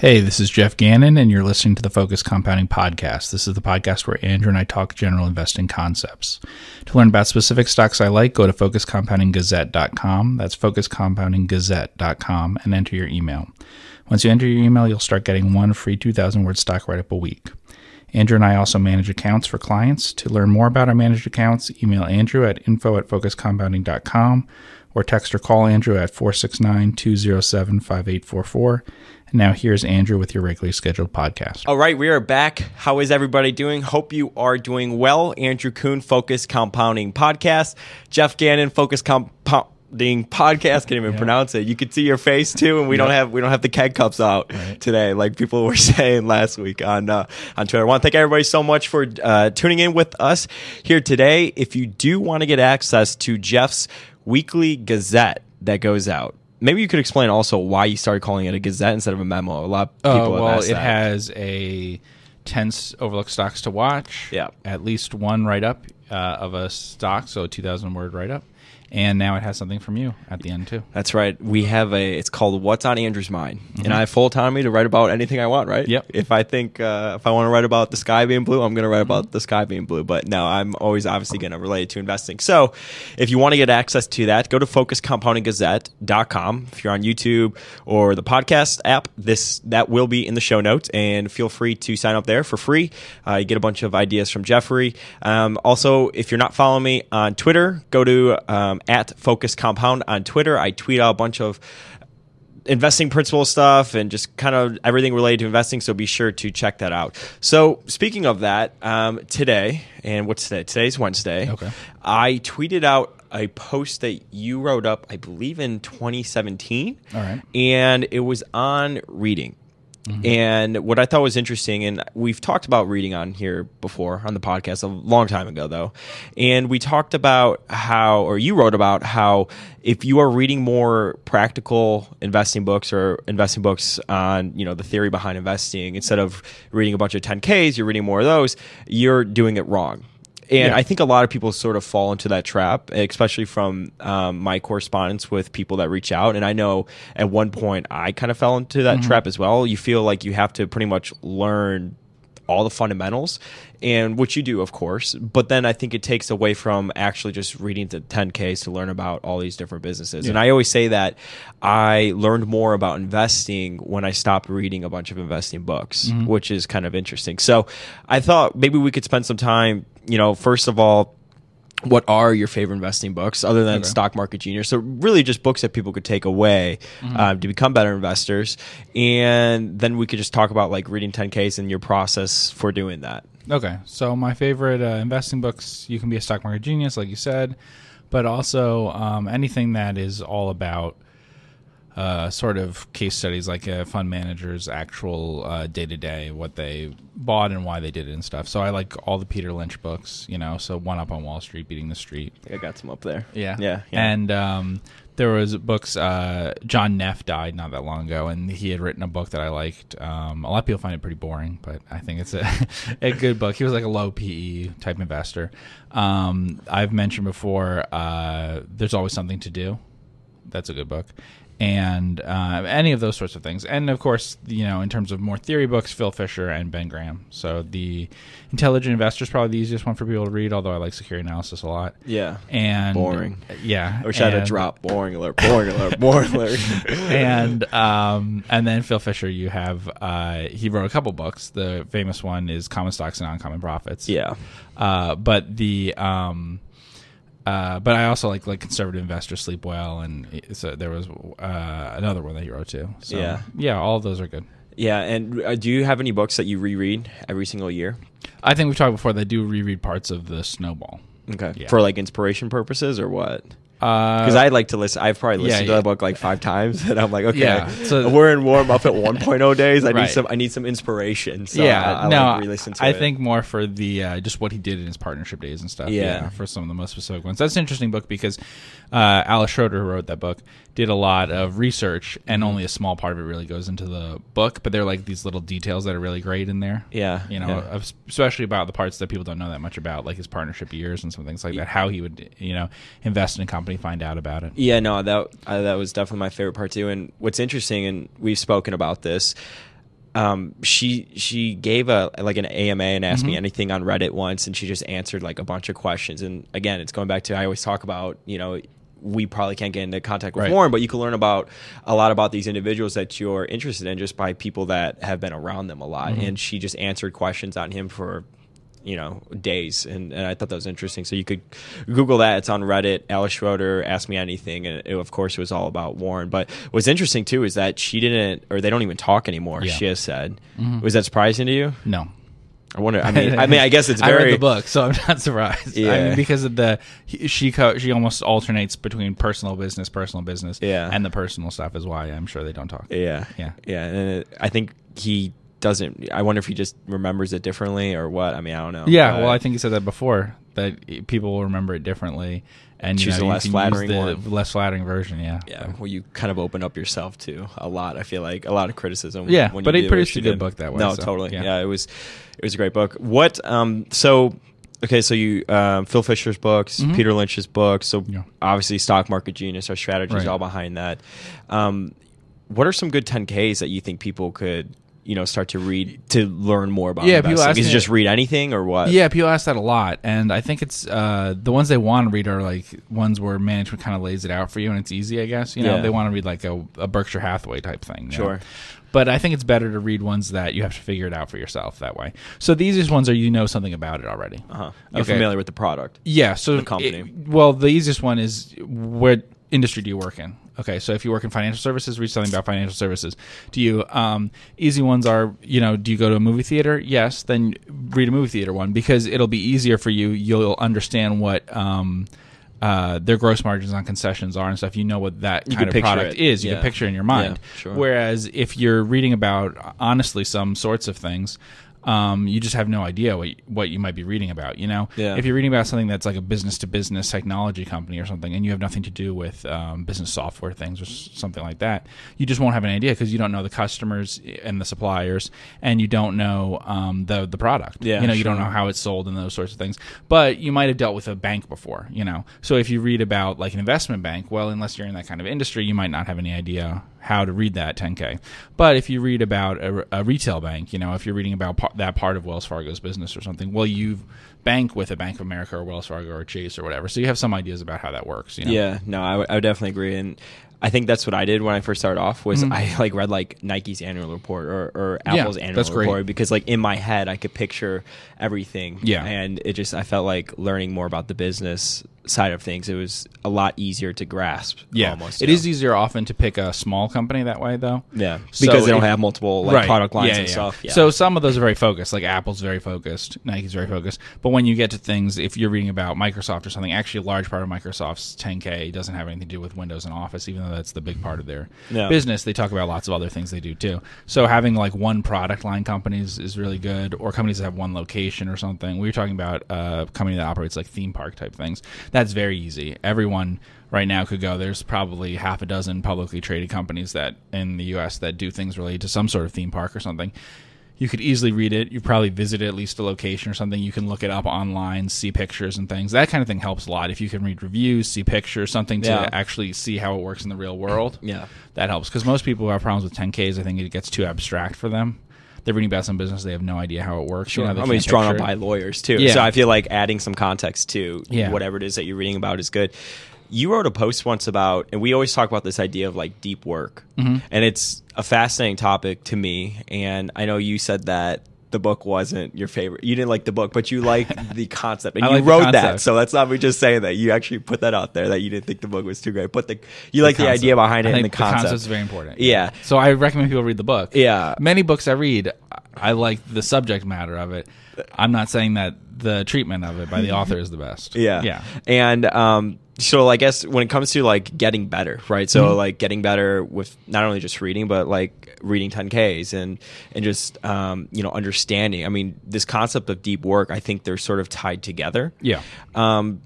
Hey, this is Jeff Gannon, and you're listening to the Focus Compounding Podcast. This is the podcast where Andrew and I talk general investing concepts. To learn about specific stocks I like, go to focuscompoundinggazette.com. That's focuscompoundinggazette.com, and enter your email. Once you enter your email, you'll start getting one free 2,000-word stock write-up a week. Andrew and I also manage accounts for clients. To learn more about our managed accounts, email Andrew at info@focuscompounding.com or text or call Andrew at 469-207-5844. And now here's Andrew with your regularly scheduled podcast. All right, we are back. How is everybody doing? Hope you are doing well. Andrew Kuhn, Focus Compounding Podcast. Jeff Gannon, Focus Compounding Podcast. Can't even pronounce it. You could see your face too, and we don't have the keg cups out today, like people were saying last week on Twitter. I want to thank everybody so much for tuning in with us here today. If you do want to get access to Jeff's weekly gazette that goes out. Maybe you could explain also why you started calling it a gazette instead of a memo. A lot of people have asked that. Well, it has a 10 overlooked stocks to watch, at least one write-up of a stock, so a 2,000-word write-up. And now it has something from you at the end, too. That's right. We have it's called What's on Andrew's Mind. Mm-hmm. And I have full autonomy to write about anything I want, right? Yep. If I think, if I want to write about the sky being blue, I'm going to write about the sky being blue. But no, I'm always obviously going to relate it to investing. So if you want to get access to that, go to focuscompoundinggazette.com. If you're on YouTube or the podcast app, that will be in the show notes. And feel free to sign up there for free. You get a bunch of ideas from Jeffrey. Also, if you're not following me on Twitter, go to... at Focus Compound on Twitter. I tweet out a bunch of investing principle stuff and just kind of everything related to investing, so be sure to check that out. So speaking of that, today, and what's today? Today's Wednesday. Okay. I tweeted out a post that you wrote up, I believe, in 2017. All right. And it was on reading. Mm-hmm. And what I thought was interesting, and we've talked about reading on here before on the podcast a long time ago, though. And we talked about how, or you wrote about how, if you are reading more practical investing books or investing books on, you know, the theory behind investing, instead of reading a bunch of 10Ks, you're reading more of those, you're doing it wrong. And I think a lot of people sort of fall into that trap, especially from my correspondence with people that reach out. And I know at one point I kind of fell into that trap as well. You feel like you have to pretty much learn all the fundamentals, and which you do, of course. But then I think it takes away from actually just reading the 10Ks to learn about all these different businesses. Yeah. And I always say that I learned more about investing when I stopped reading a bunch of investing books, which is kind of interesting. So I thought maybe we could spend some time, you know, first of all, what are your favorite investing books other than Stock Market Genius? So really just books that people could take away to become better investors. And then we could just talk about like reading 10Ks and your process for doing that. Okay. So my favorite investing books, you can be a stock market genius, like you said, but also anything that is all about sort of case studies, like fund managers' actual day-to-day, what they bought and why they did it and stuff. So I like all the Peter Lynch books, you know, so One Up on Wall Street, Beating the Street. I got some up there. Yeah. And there was books, John Neff died not that long ago, and he had written a book that I liked. A lot of people find it pretty boring, but I think it's a good book. He was like a low PE type investor. I've mentioned before, There's Always Something to Do. That's a good book. And any of those sorts of things. And, of course, you know, in terms of more theory books, Phil Fisher and Ben Graham. So The Intelligent Investor is probably the easiest one for people to read, although I like Security Analysis a lot. Yeah. And boring. Yeah. I wish I had a drop. Boring alert, boring alert, boring alert. And then Phil Fisher, you have, he wrote a couple books. The famous one is Common Stocks and Uncommon Profits. Yeah. But I also like Conservative Investors Sleep Well, and so there was another one that he wrote too. So, yeah, all of those are good. Yeah, and do you have any books that you reread every single year? I think we've talked before that I do reread parts of The Snowball. Okay, for like inspiration purposes or what? Because I like to listen. I've probably listened to that book like 5 times, and I'm like, okay, so we're in Warren Buffett 1.0 days. I need some. I need some inspiration. So I re-listen to it. I think more for the just what he did in his partnership days and stuff. Yeah, for some of the most specific ones. That's an interesting book because Alice Schroeder, who wrote that book, did a lot of research, and only a small part of it really goes into the book. But there are like these little details that are really great in there. Yeah, you know, especially about the parts that people don't know that much about, like his partnership years and some things like that. How he would, you know, invest in a company. Find out about it. Yeah, no, that was definitely my favorite part too. And what's interesting, and we've spoken about this, She gave an AMA and asked me anything on Reddit once, and she just answered like a bunch of questions. And again, it's going back to, I always talk about, you know, we probably can't get into contact with Warren, but you can learn about a lot about these individuals that you're interested in just by people that have been around them a lot. And she just answered questions on him for, you know, days. And I thought that was interesting. So you could Google that. It's on Reddit. Alice Schroeder, Ask Me Anything. And it, of course, it was all about Warren. But what's interesting, too, is that she didn't, or they don't even talk anymore, she has said. Was that surprising to you? No. I wonder. I mean, I guess it's very. I read the book, so I'm not surprised. Yeah. I mean, because of the she almost alternates between personal business, and the personal stuff is why I'm sure they don't talk. Yeah. And I think he doesn't. I wonder if he just remembers it differently or what. I mean, I don't know. Yeah. Well, I think he said that before, that people will remember it differently and choose the less flattering one. Less flattering version. Yeah. Yeah. So. Well, you kind of open up yourself to a lot. I feel like a lot of criticism. Yeah. When but he produced a good book that way. No, so, totally. Yeah. It was a great book. What? So you Phil Fisher's books, Peter Lynch's books. So obviously, Stock Market Genius, our strategy is all behind that. What are some good 10Ks that you think people could, you know, start to read to learn more about investing? People ask me, just read anything or what? Yeah, people ask that a lot. And I think it's the ones they want to read are like ones where management kind of lays it out for you and it's easy, I guess. You know, they want to read like a Berkshire Hathaway type thing. Sure. Know? But I think it's better to read ones that you have to figure it out for yourself that way. So the easiest ones are you know something about it already. You're familiar with the product. Yeah. So the company. The easiest one is what industry do you work in? Okay, so if you work in financial services, read something about financial services. Do you easy ones are, you know, do you go to a movie theater? Yes, then read a movie theater one because it'll be easier for you. You'll understand what their gross margins on concessions are and stuff. You know what that kind of product is. You can picture in your mind. Yeah, sure. Whereas if you're reading about, honestly, some sorts of things, you just have no idea what you might be reading about, you know? Yeah. If you're reading about something that's like a business-to-business technology company or something and you have nothing to do with business software things or something like that, you just won't have an idea because you don't know the customers and the suppliers and you don't know the product. Yeah, you know, you don't know how it's sold and those sorts of things. But you might have dealt with a bank before, you know? So if you read about like an investment bank, well, unless you're in that kind of industry, you might not have any idea how to read that 10K. But if you read about a retail bank, you know, if you're reading about that part of Wells Fargo's business or something, well, you bank with a Bank of America or Wells Fargo or Chase or whatever. So you have some ideas about how that works. You know? Yeah, no, I would definitely agree. And I think that's what I did when I first started off was I like read like Nike's annual report or Apple's annual report because like in my head I could picture everything. Yeah. And it just, I felt like learning more about the business side of things, it was a lot easier to grasp. Yeah, almost. It is easier often to pick a small company that way, though. Yeah, so because they don't have multiple like product lines and stuff. Yeah. So some of those are very focused, like Apple's very focused, Nike's very focused. But when you get to things, if you're reading about Microsoft or something, actually a large part of Microsoft's 10K doesn't have anything to do with Windows and Office, even though that's the big part of their business. They talk about lots of other things they do too. So having like one product line companies is really good, or companies that have one location or something. We were talking about a company that operates like theme park type things. That's very easy. Everyone right now could go. There's probably half a dozen publicly traded companies that in the U.S. that do things related to some sort of theme park or something. You could easily read it. You probably visit at least a location or something. You can look it up online, see pictures and things. That kind of thing helps a lot. If you can read reviews, see pictures, something to actually see how it works in the real world, that helps. Because most people who have problems with 10Ks, I think it gets too abstract for them. They're reading about some business. They have no idea how it works. Sure. You know, I mean, it's drawn up by lawyers, too. Yeah. So I feel like adding some context to whatever it is that you're reading about is good. You wrote a post once about, and we always talk about this idea of like deep work. And it's a fascinating topic to me. And I know you said that the book wasn't your favorite. You didn't like the book, but you liked the concept. And you wrote that. So that's not me just saying that. You actually put that out there that you didn't think the book was too great. But you like the idea behind it and the concept. The concept is very important. Yeah. So I recommend people read the book. Yeah. Many books I read, I like the subject matter of it. I'm not saying that the treatment of it by the author is the best. Yeah. Yeah. And so I guess when it comes to like getting better, right? So like getting better with not only just reading, but like reading 10Ks and just, you know, understanding. I mean, this concept of deep work, I think they're sort of tied together. Yeah.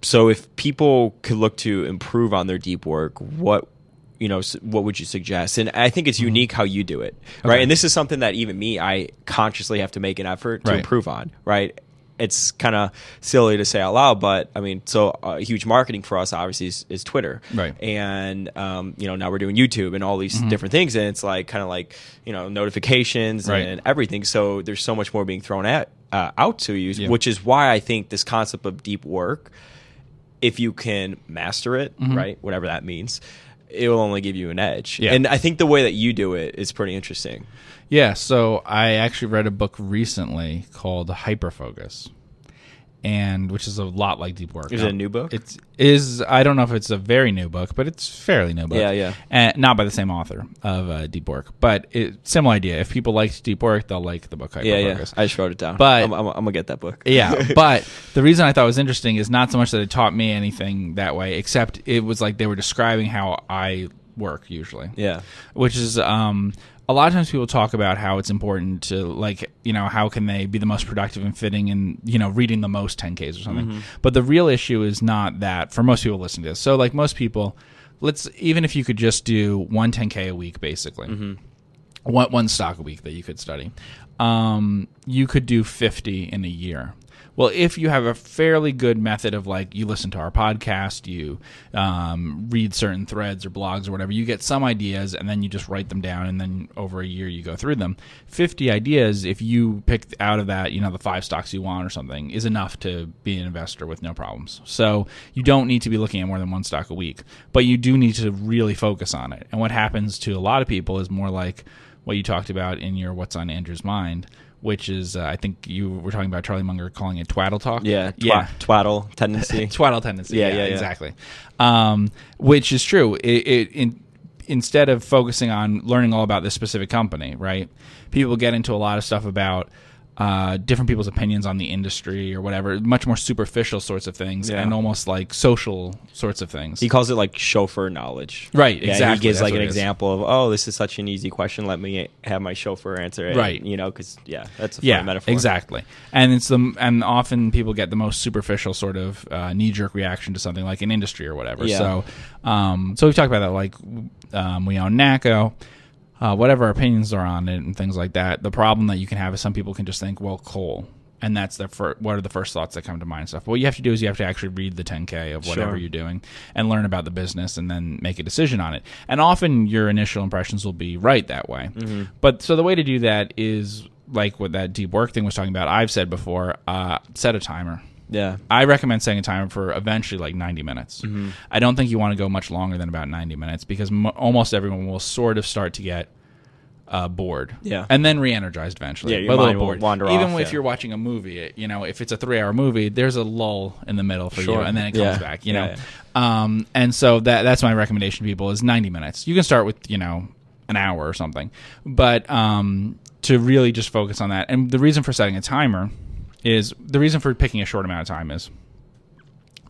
So if people could look to improve on their deep work, what would you suggest? And I think it's unique how you do it, right? Okay. And this is something that even me, I consciously have to make an effort to improve on, right? it's kind of silly to say out loud, but I mean, so huge marketing for us obviously is Twitter, right? And you know, now we're doing YouTube and all these different things, and it's like kind of like, you know, notifications and everything. So there's so much more being thrown at out to you, which is why I think this concept of deep work, if you can master it, right, whatever that means, it will only give you an edge. And I think the way that you do it is pretty interesting. Yeah, so I actually read a book recently called Hyperfocus, and which is a lot like Deep Work. Is it a new book? It is. I don't know if it's a very new book, but it's fairly new book. Yeah, yeah. And not by the same author of Deep Work, but it, similar idea. If people liked Deep Work, they'll like the book Hyperfocus. Yeah. I just wrote it down. But I'm gonna get that book. Yeah, but the reason I thought it was interesting is not so much that it taught me anything that way, except it was like they were describing how I work usually. Yeah, which is a lot of times people talk about how it's important to, like, you know, how can they be the most productive and fitting and, you know, reading the most 10Ks or something. But the real issue is not that for most people listening to this. So, like, most people, let's, even if you could just do one 10K a week, basically, one stock a week that you could study, you could do 50 in a year. Well, if you have a fairly good method of, like, you listen to our podcast, you read certain threads or blogs or whatever, you get some ideas, and then you just write them down, and then over a year you go through them. 50 ideas, if you pick out of that, you know, the 5 stocks you want or something, is enough to be an investor with no problems. So you don't need to be looking at more than one stock a week, but you do need to really focus on it. And what happens to a lot of people is more like what you talked about in your What's on Andrew's Mind, which is, I think you were talking about Charlie Munger calling it twaddle talk. Twaddle tendency. Twaddle tendency. Yeah, exactly. Which is true. Instead of focusing on learning all about this specific company, right, people get into a lot of stuff about different people's opinions on the industry or whatever, much more superficial sorts of things and almost like social sorts of things. He calls it like chauffeur knowledge. Right, yeah, exactly. He gives like an example of, oh, this is such an easy question. Let me have my chauffeur answer it. Right. You know, because, that's a fun metaphor. Exactly. And and often people get the most superficial sort of knee-jerk reaction to something like an industry or whatever. Yeah. So we've talked about that, like we own NACO. Whatever our opinions are on it and things like that, the problem that you can have is some people can just think, well, coal, and that's what are the first thoughts that come to mind and stuff. What you have to do is you have to actually read the 10K of whatever you're doing and learn about the business and then make a decision on it. And often your initial impressions will be right that way. But so the way to do that is like what that deep work thing was talking about. I've said before, set a timer. Yeah, I recommend setting a timer for eventually like 90 minutes. I don't think you want to go much longer than about 90 minutes because almost everyone will sort of start to get bored. Yeah, and then re-energized eventually. Yeah, your mind will wander off. Even if you're watching a movie, you know, if it's a 3-hour movie, there's a lull in the middle for you, and then it comes back. You know, and so that's my recommendation to people is 90 minutes. You can start with, you know, an hour or something, but to really just focus on that. And the reason for setting a timer. Is the reason for picking a short amount of time is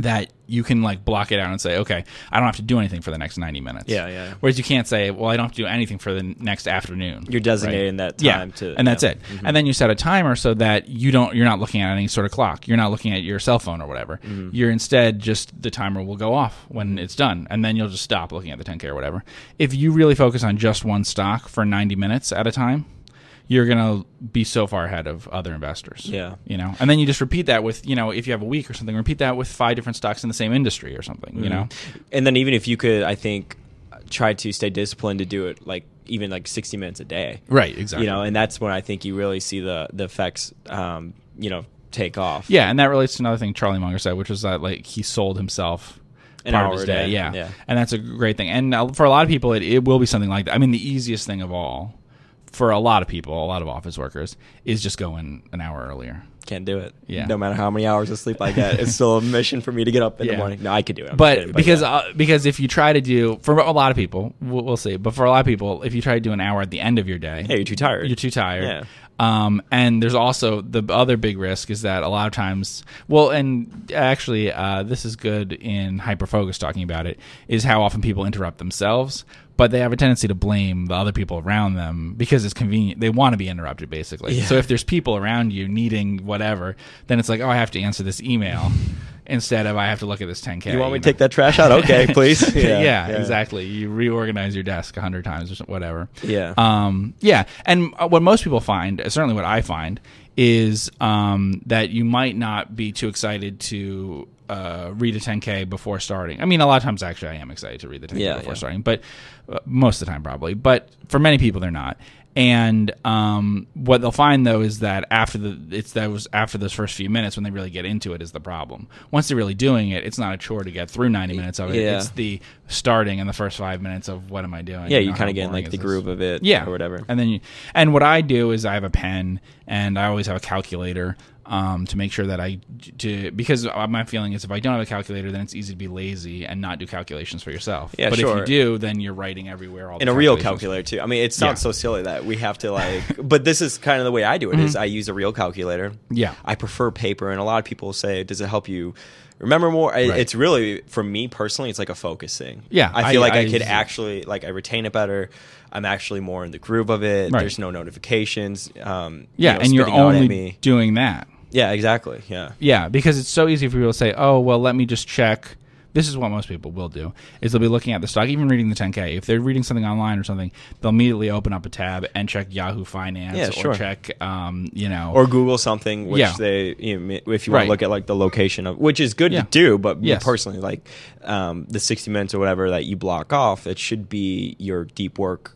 that you can like block it out and say, okay, I don't have to do anything for the next 90 minutes. Yeah. Whereas you can't say, well, I don't have to do anything for the next afternoon. You're designating that time to, and that's it. And then you set a timer so that you're not looking at any sort of clock. You're not looking at your cell phone or whatever. You're instead just the timer will go off when it's done, and then you'll just stop looking at the 10K or whatever. If you really focus on just one stock for 90 minutes at a time, you're going to be so far ahead of other investors. Yeah. You know, and then you just repeat that with, you know, if you have a week or something, repeat that with 5 different stocks in the same industry or something, you know? And then even if you could, I think, try to stay disciplined to do it like even like 60 minutes a day. Right. Exactly. You know, and that's when I think you really see the effects, you know, take off. Yeah. And that relates to another thing Charlie Munger said, which was that like he sold himself part of his day. Yeah. And that's a great thing. And for a lot of people, it will be something like that. I mean, the easiest thing of all. For a lot of people, a lot of office workers, is just go in an hour earlier. Can't do it. Yeah. No matter how many hours of sleep I get, it's still a mission for me to get up in the morning. No, I could do it. Because if you try to do, for a lot of people, we'll see, but for a lot of people, if you try to do an hour at the end of your day. Yeah, you're too tired. Yeah. And there's also the other big risk is that a lot of times, well, and actually this is good in Hyperfocus talking about it, is how often people interrupt themselves, but they have a tendency to blame the other people around them because it's convenient. They want to be interrupted, basically. Yeah. So if there's people around you needing whatever, then it's like, oh, I have to answer this email. instead of I have to look at this 10K. You want me to take that trash out? Okay, please. Yeah, exactly. You reorganize your desk 100 times or whatever. Yeah. Yeah. And what most people find, certainly what I find, is that you might not be too excited to read a 10K before starting. I mean, a lot of times actually I am excited to read the 10K before starting, but most of the time probably. But for many people, they're not. And what they'll find though is that after those first few minutes when they really get into it is the problem. Once they're really doing it, it's not a chore to get through 90 minutes of it. Yeah. It's the starting in the first 5 minutes of what am I doing? Yeah, you kind of get in like the groove of it, or whatever. And then what I do is I have a pen and I always have a calculator to make sure that because my feeling is if I don't have a calculator, then it's easy to be lazy and not do calculations for yourself. Yeah, but if you do, then you're writing everywhere all the time. And a real calculator too. I mean, it sounds so silly that we have to but this is kind of the way I do it is I use a real calculator. Yeah. I prefer paper. And a lot of people say, does it help you remember more? Right. It's really, for me personally, it's like a focus thing. Yeah. I feel like I could actually, I retain it better. I'm actually more in the groove of it. Right. There's no notifications. And you're only doing that. Yeah, exactly. Yeah. Yeah, because it's so easy for people to say, oh, well, let me just check. This is what most people will do, is they'll be looking at the stock, even reading the 10K. If they're reading something online or something, they'll immediately open up a tab and check Yahoo Finance or check, Or Google something, which they, if you want to look at, the location of, which is good to do, but me personally, the 60 minutes or whatever that you block off, it should be your deep work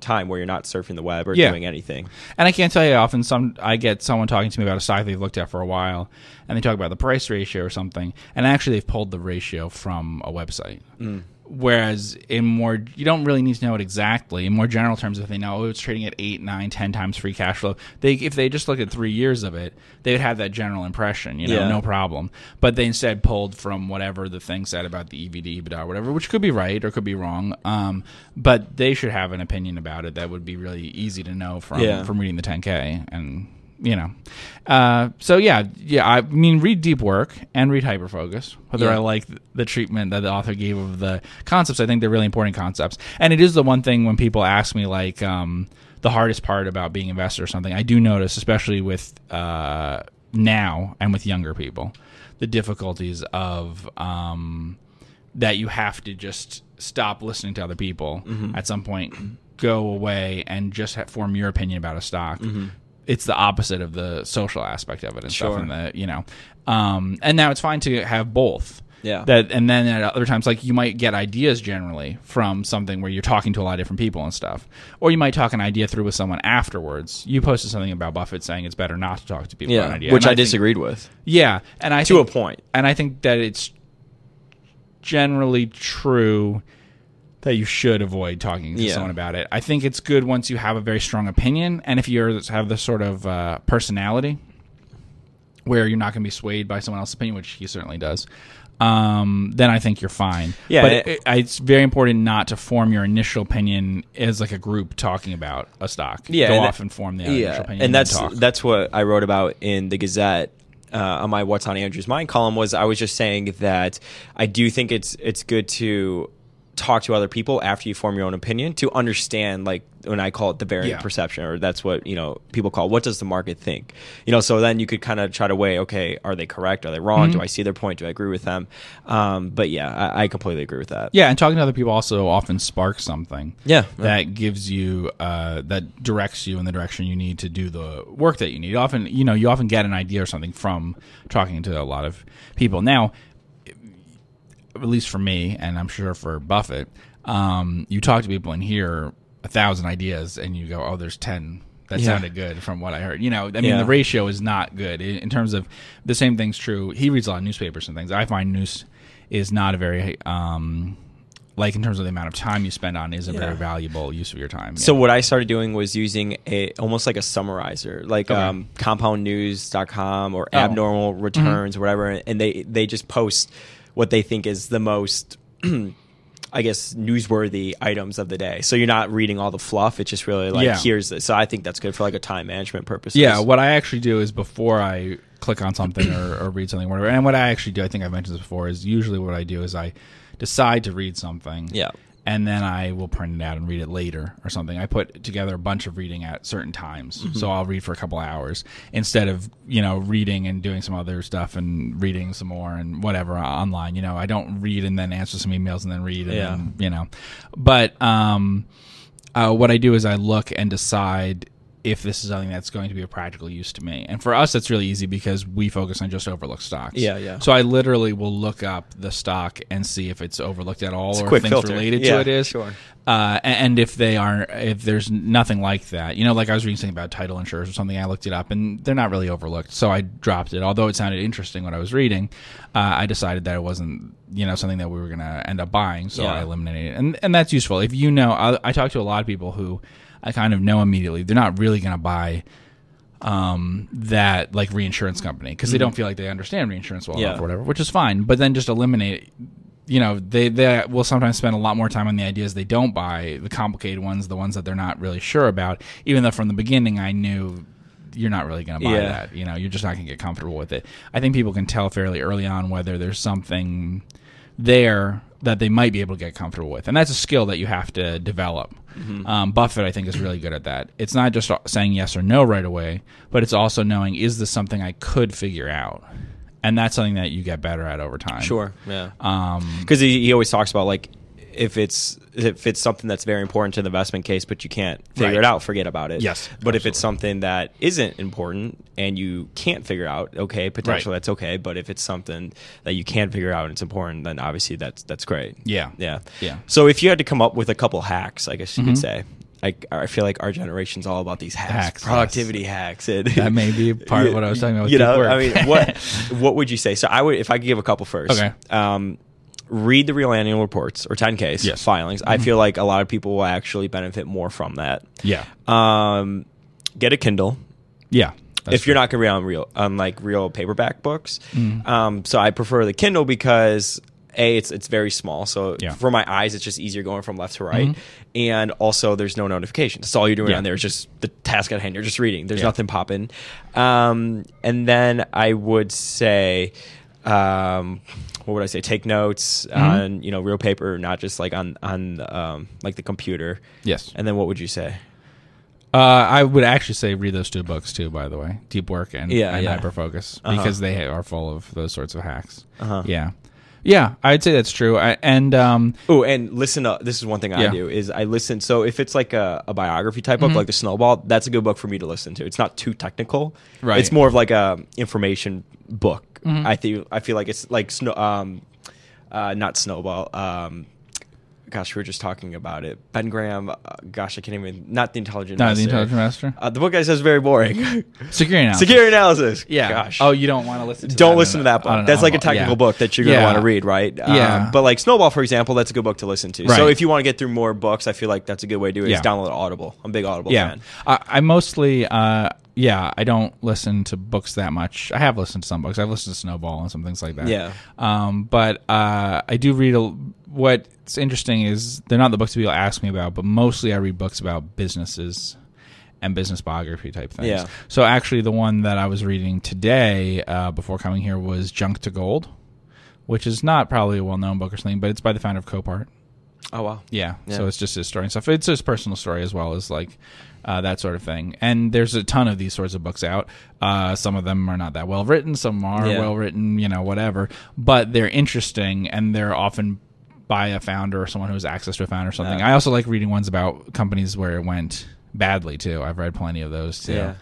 time where you're not surfing the web or doing anything. And I can't tell you often, I get someone talking to me about a stock they've looked at for a while, and they talk about the price ratio or something, and actually they've pulled the ratio from a website. Mm. Whereas you don't really need to know it exactly. In more general terms, if they know it's trading at 8, 9, 10 times free cash flow, if they just looked at 3 years of it, they would have that general impression, no problem. But they instead pulled from whatever the thing said about the EV to EBITDA or whatever, which could be right or could be wrong. But they should have an opinion about it that would be really easy to know from reading the 10K and... I mean, read Deep Work and read Hyperfocus. Whether I like the treatment that the author gave of the concepts, I think they're really important concepts. And it is the one thing when people ask me, the hardest part about being an investor or something, I do notice, especially with now and with younger people, the difficulties of that you have to just stop listening to other people at some point, go away, and just form your opinion about a stock. Mm-hmm. It's the opposite of the social aspect of it and stuff, and and now it's fine to have both. Yeah. That, and then at other times, you might get ideas generally from something where you're talking to a lot of different people and stuff, or you might talk an idea through with someone afterwards. You posted something about Buffett saying it's better not to talk to people about an idea, which I disagreed with. Yeah, and I think, a point, and I think that it's generally true that you should avoid talking to someone about it. I think it's good once you have a very strong opinion, and if you have this sort of personality where you're not going to be swayed by someone else's opinion, which he certainly does, then I think you're fine. Yeah, but it's very important not to form your initial opinion as a group talking about a stock. Yeah, and form the initial opinion. And that's what I wrote about in the Gazette. On my What's on Andrew's Mind column was I was just saying that I do think it's good to talk to other people after you form your own opinion to understand, when I call it the variant perception, or that's what people call, what does the market think? So then you could kind of try to weigh, okay, are they correct? Are they wrong? Mm-hmm. Do I see their point? Do I agree with them? But I completely agree with that. Yeah, and talking to other people also often sparks something that gives you, that directs you in the direction you need to do the work that you need. Often, you often get an idea or something from talking to a lot of people. Now, at least for me, and I'm sure for Buffett, you talk to people and hear 1,000 ideas and you go, oh, there's 10 that sounded good from what I heard. The ratio is not good in terms of the same thing's true. He reads a lot of newspapers and things. I find news is not a very, in terms of the amount of time you spend on, is a very valuable use of your time. So what I started doing was using almost like a summarizer, compoundnews.com or abnormal returns, or whatever. And they just post what they think is the most, I guess, newsworthy items of the day. So you're not reading all the fluff. It's just really here's this. So I think that's good for a time management purposes. Yeah, what I actually do is before I click on something or read something, whatever. And what I actually do, I think I've mentioned this before, is usually what I do is I decide to read something. Yeah. and then I will print it out and read it later or something. I put together a bunch of reading at certain times. Mm-hmm. So I'll read for a couple hours instead of, you know, reading and doing some other stuff and reading some more and whatever online. You know, I don't read and then answer some emails and then read and then, you know. But what I do is I look and decide if this is something that's going to be a practical use to me. And for us, that's really easy because we focus on just overlooked stocks. Yeah, yeah. So I literally will look up the stock and see if it's overlooked at all or things related to it is. Sure. And if they aren't, if there's nothing like that, you know, like I was reading something about title insurers or something, I looked it up and they're not really overlooked. So I dropped it. Although it sounded interesting what I was reading, I decided that it wasn't, you know, something that we were going to end up buying. So I eliminated it. And that's useful. If you know, I talk to a lot of people who, I kind of know immediately they're not really going to buy that like reinsurance company because they don't feel like they understand reinsurance well enough or whatever, which is fine. But then just eliminate, you know, they will sometimes spend a lot more time on the ideas they don't buy, the complicated ones, the ones that they're not really sure about, even though from the beginning I knew you're not really going to buy that. You know, you're just not going to get comfortable with it. I think people can tell fairly early on whether there's something there that they might be able to get comfortable with. And that's a skill that you have to develop. Mm-hmm. Buffett, I think, is really good at that. It's not just saying yes or no right away, but it's also knowing, is this something I could figure out? And that's something that you get better at over time. Sure, yeah. Because he always talks about, like, if it's something that's very important to the investment case, but you can't figure it out, forget about it. Yes. But if it's something that isn't important and you can't figure out, okay, potentially that's okay. But if it's something that you can figure out and it's important, then obviously that's great. Yeah. Yeah. Yeah. So if you had to come up with a couple hacks, I guess you could say, I feel like our generation's all about these hacks, productivity hacks. That may be part of what I was talking about. You know, I mean, what would you say? So I would, if I could give a couple first. Okay. Read the real annual reports or 10Ks filings. I feel like a lot of people will actually benefit more from that. Yeah. Get a Kindle. Yeah. If you're not going to read on real paperback books. Mm. So I prefer the Kindle because A, it's very small. So for my eyes, it's just easier going from left to right. Mm-hmm. And also there's no notifications. That's all you're doing on there is just the task at hand. You're just reading. There's nothing popping. And then I would say, what would I say? Take notes on, you know, real paper, not just like on like the computer. Yes. And then what would you say? I would actually say read those two books too, by the way, Deep Work and Hyperfocus, because they are full of those sorts of hacks. Yeah. Yeah, I'd say that's true. And listen to, this is one thing I do is I listen. So if it's like a biography type of like The Snowball, that's a good book for me to listen to. It's not too technical. Right. It's more of like a information book. Mm-hmm. I feel like it's like not Snowball. Gosh, we were just talking about it. Ben Graham. Gosh, I can't even. Not The Intelligent Investor. Not The Intelligent Investor. The book I said is very boring. Security Analysis. Yeah. Gosh. Oh, you don't want to listen to that. Don't listen to that book. That's like a technical book that you're going to want to read, right? Yeah. But like Snowball, for example, that's a good book to listen to. Right. So if you want to get through more books, I feel like that's a good way to do it is download Audible. I'm a big Audible fan. I mostly... I don't listen to books that much. I have listened to some books. I've listened to Snowball and some things like that. Yeah. But I do read what's interesting is they're not the books people ask me about, but mostly I read books about businesses and business biography type things. Yeah. So actually the one that I was reading today before coming here was Junk to Gold, which is not probably a well-known book or something, but it's by the founder of Copart. Oh, wow. Yeah. So it's just his story and stuff. It's his personal story as well as like... that sort of thing. And there's a ton of these sorts of books out. Some of them are not that well written. Some are well written, you know, whatever. But they're interesting and they're often by a founder or someone who has access to a founder or something. I also like reading ones about companies where it went badly too. I've read plenty of those too. Yeah.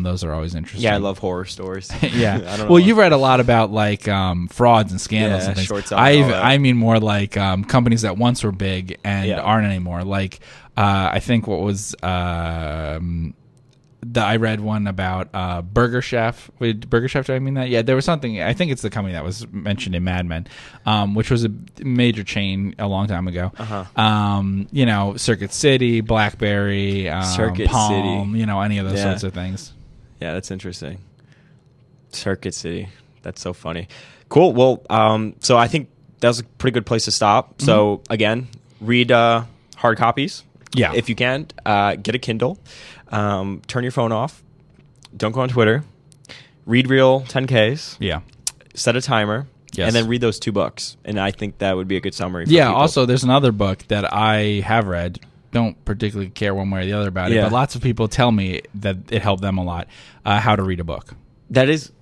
Those are always interesting. Yeah, I love horror stories. Yeah. I don't know. Well, you've read a lot about like frauds and scandals and things. Short selling, I mean more like companies that once were big and aren't anymore. Like I think what was I read one about Burger Chef. Wait, Burger Chef, did I mean that? Yeah, there was something. I think it's the company that was mentioned in Mad Men, which was a major chain a long time ago. Uh-huh. You know, Circuit City, BlackBerry, Palm, City. You know, any of those sorts of things. Yeah, that's interesting. Circuit City. That's so funny. Cool. Well, so I think that was a pretty good place to stop. So, again, read hard copies. Yeah. If you can, get a Kindle. Turn your phone off. Don't go on Twitter. Read real 10Ks. Yeah. Set a timer. Yes. And then read those two books. And I think that would be a good summary for people. Also, there's another book that I have read. Don't particularly care one way or the other about it, but lots of people tell me that it helped them a lot, How to Read a Book. That is...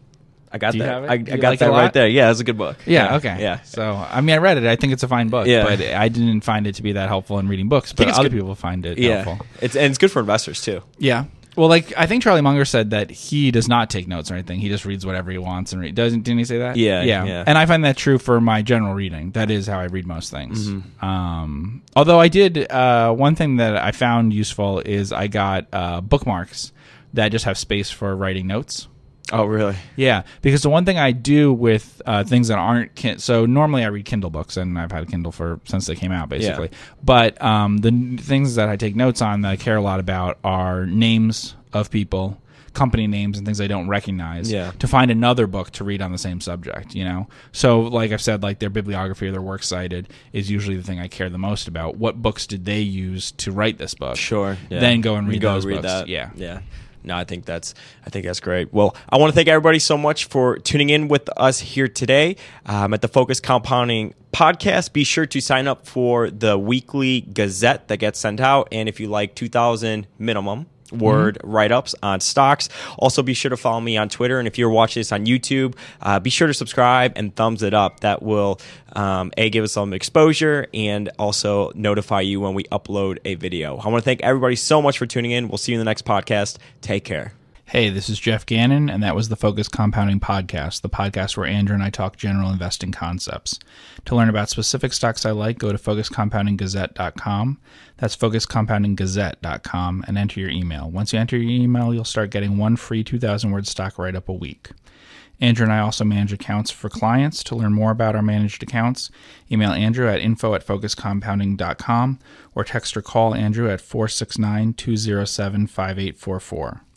I got that. I got like that right there. Yeah, that's a good book. Yeah, okay. Yeah. So, I mean, I read it. I think it's a fine book, but I didn't find it to be that helpful in reading books, but other people find it helpful. And it's good for investors, too. Yeah. Well, like, I think Charlie Munger said that he does not take notes or anything. He just reads whatever he wants and reads. Didn't he say that? Yeah. And I find that true for my general reading. That is how I read most things. Mm-hmm. Although I did, one thing that I found useful is I got bookmarks that just have space for writing notes. Oh, really? Yeah, because the one thing I do with things that aren't so normally I read Kindle books, and I've had a Kindle since they came out, basically. Yeah. But the things that I take notes on that I care a lot about are names of people, company names, and things I don't recognize to find another book to read on the same subject, you know? So, like I've said, like their bibliography or their works cited is usually the thing I care the most about. What books did they use to write this book? Sure. Yeah. Then go and read those books. That. Yeah. No, I think that's great. Well, I want to thank everybody so much for tuning in with us here today at the Focus Compounding Podcast. Be sure to sign up for the weekly Gazette that gets sent out. And if you like 2,000 minimum word write-ups on stocks, also be sure to follow me on Twitter. And if you're watching this on YouTube, be sure to subscribe and thumbs it up. That will, give us some exposure and also notify you when we upload a video. I want to thank everybody so much for tuning in. We'll see you in the next podcast. Take care. Hey, this is Jeff Gannon, and that was the Focus Compounding Podcast, the podcast where Andrew and I talk general investing concepts. To learn about specific stocks I like, go to focuscompoundinggazette.com. That's focuscompoundinggazette.com, and enter your email. Once you enter your email, you'll start getting one free 2,000-word stock write-up a week. Andrew and I also manage accounts for clients. To learn more about our managed accounts, email Andrew at info@focuscompounding.com or text or call Andrew at 469-207-5844.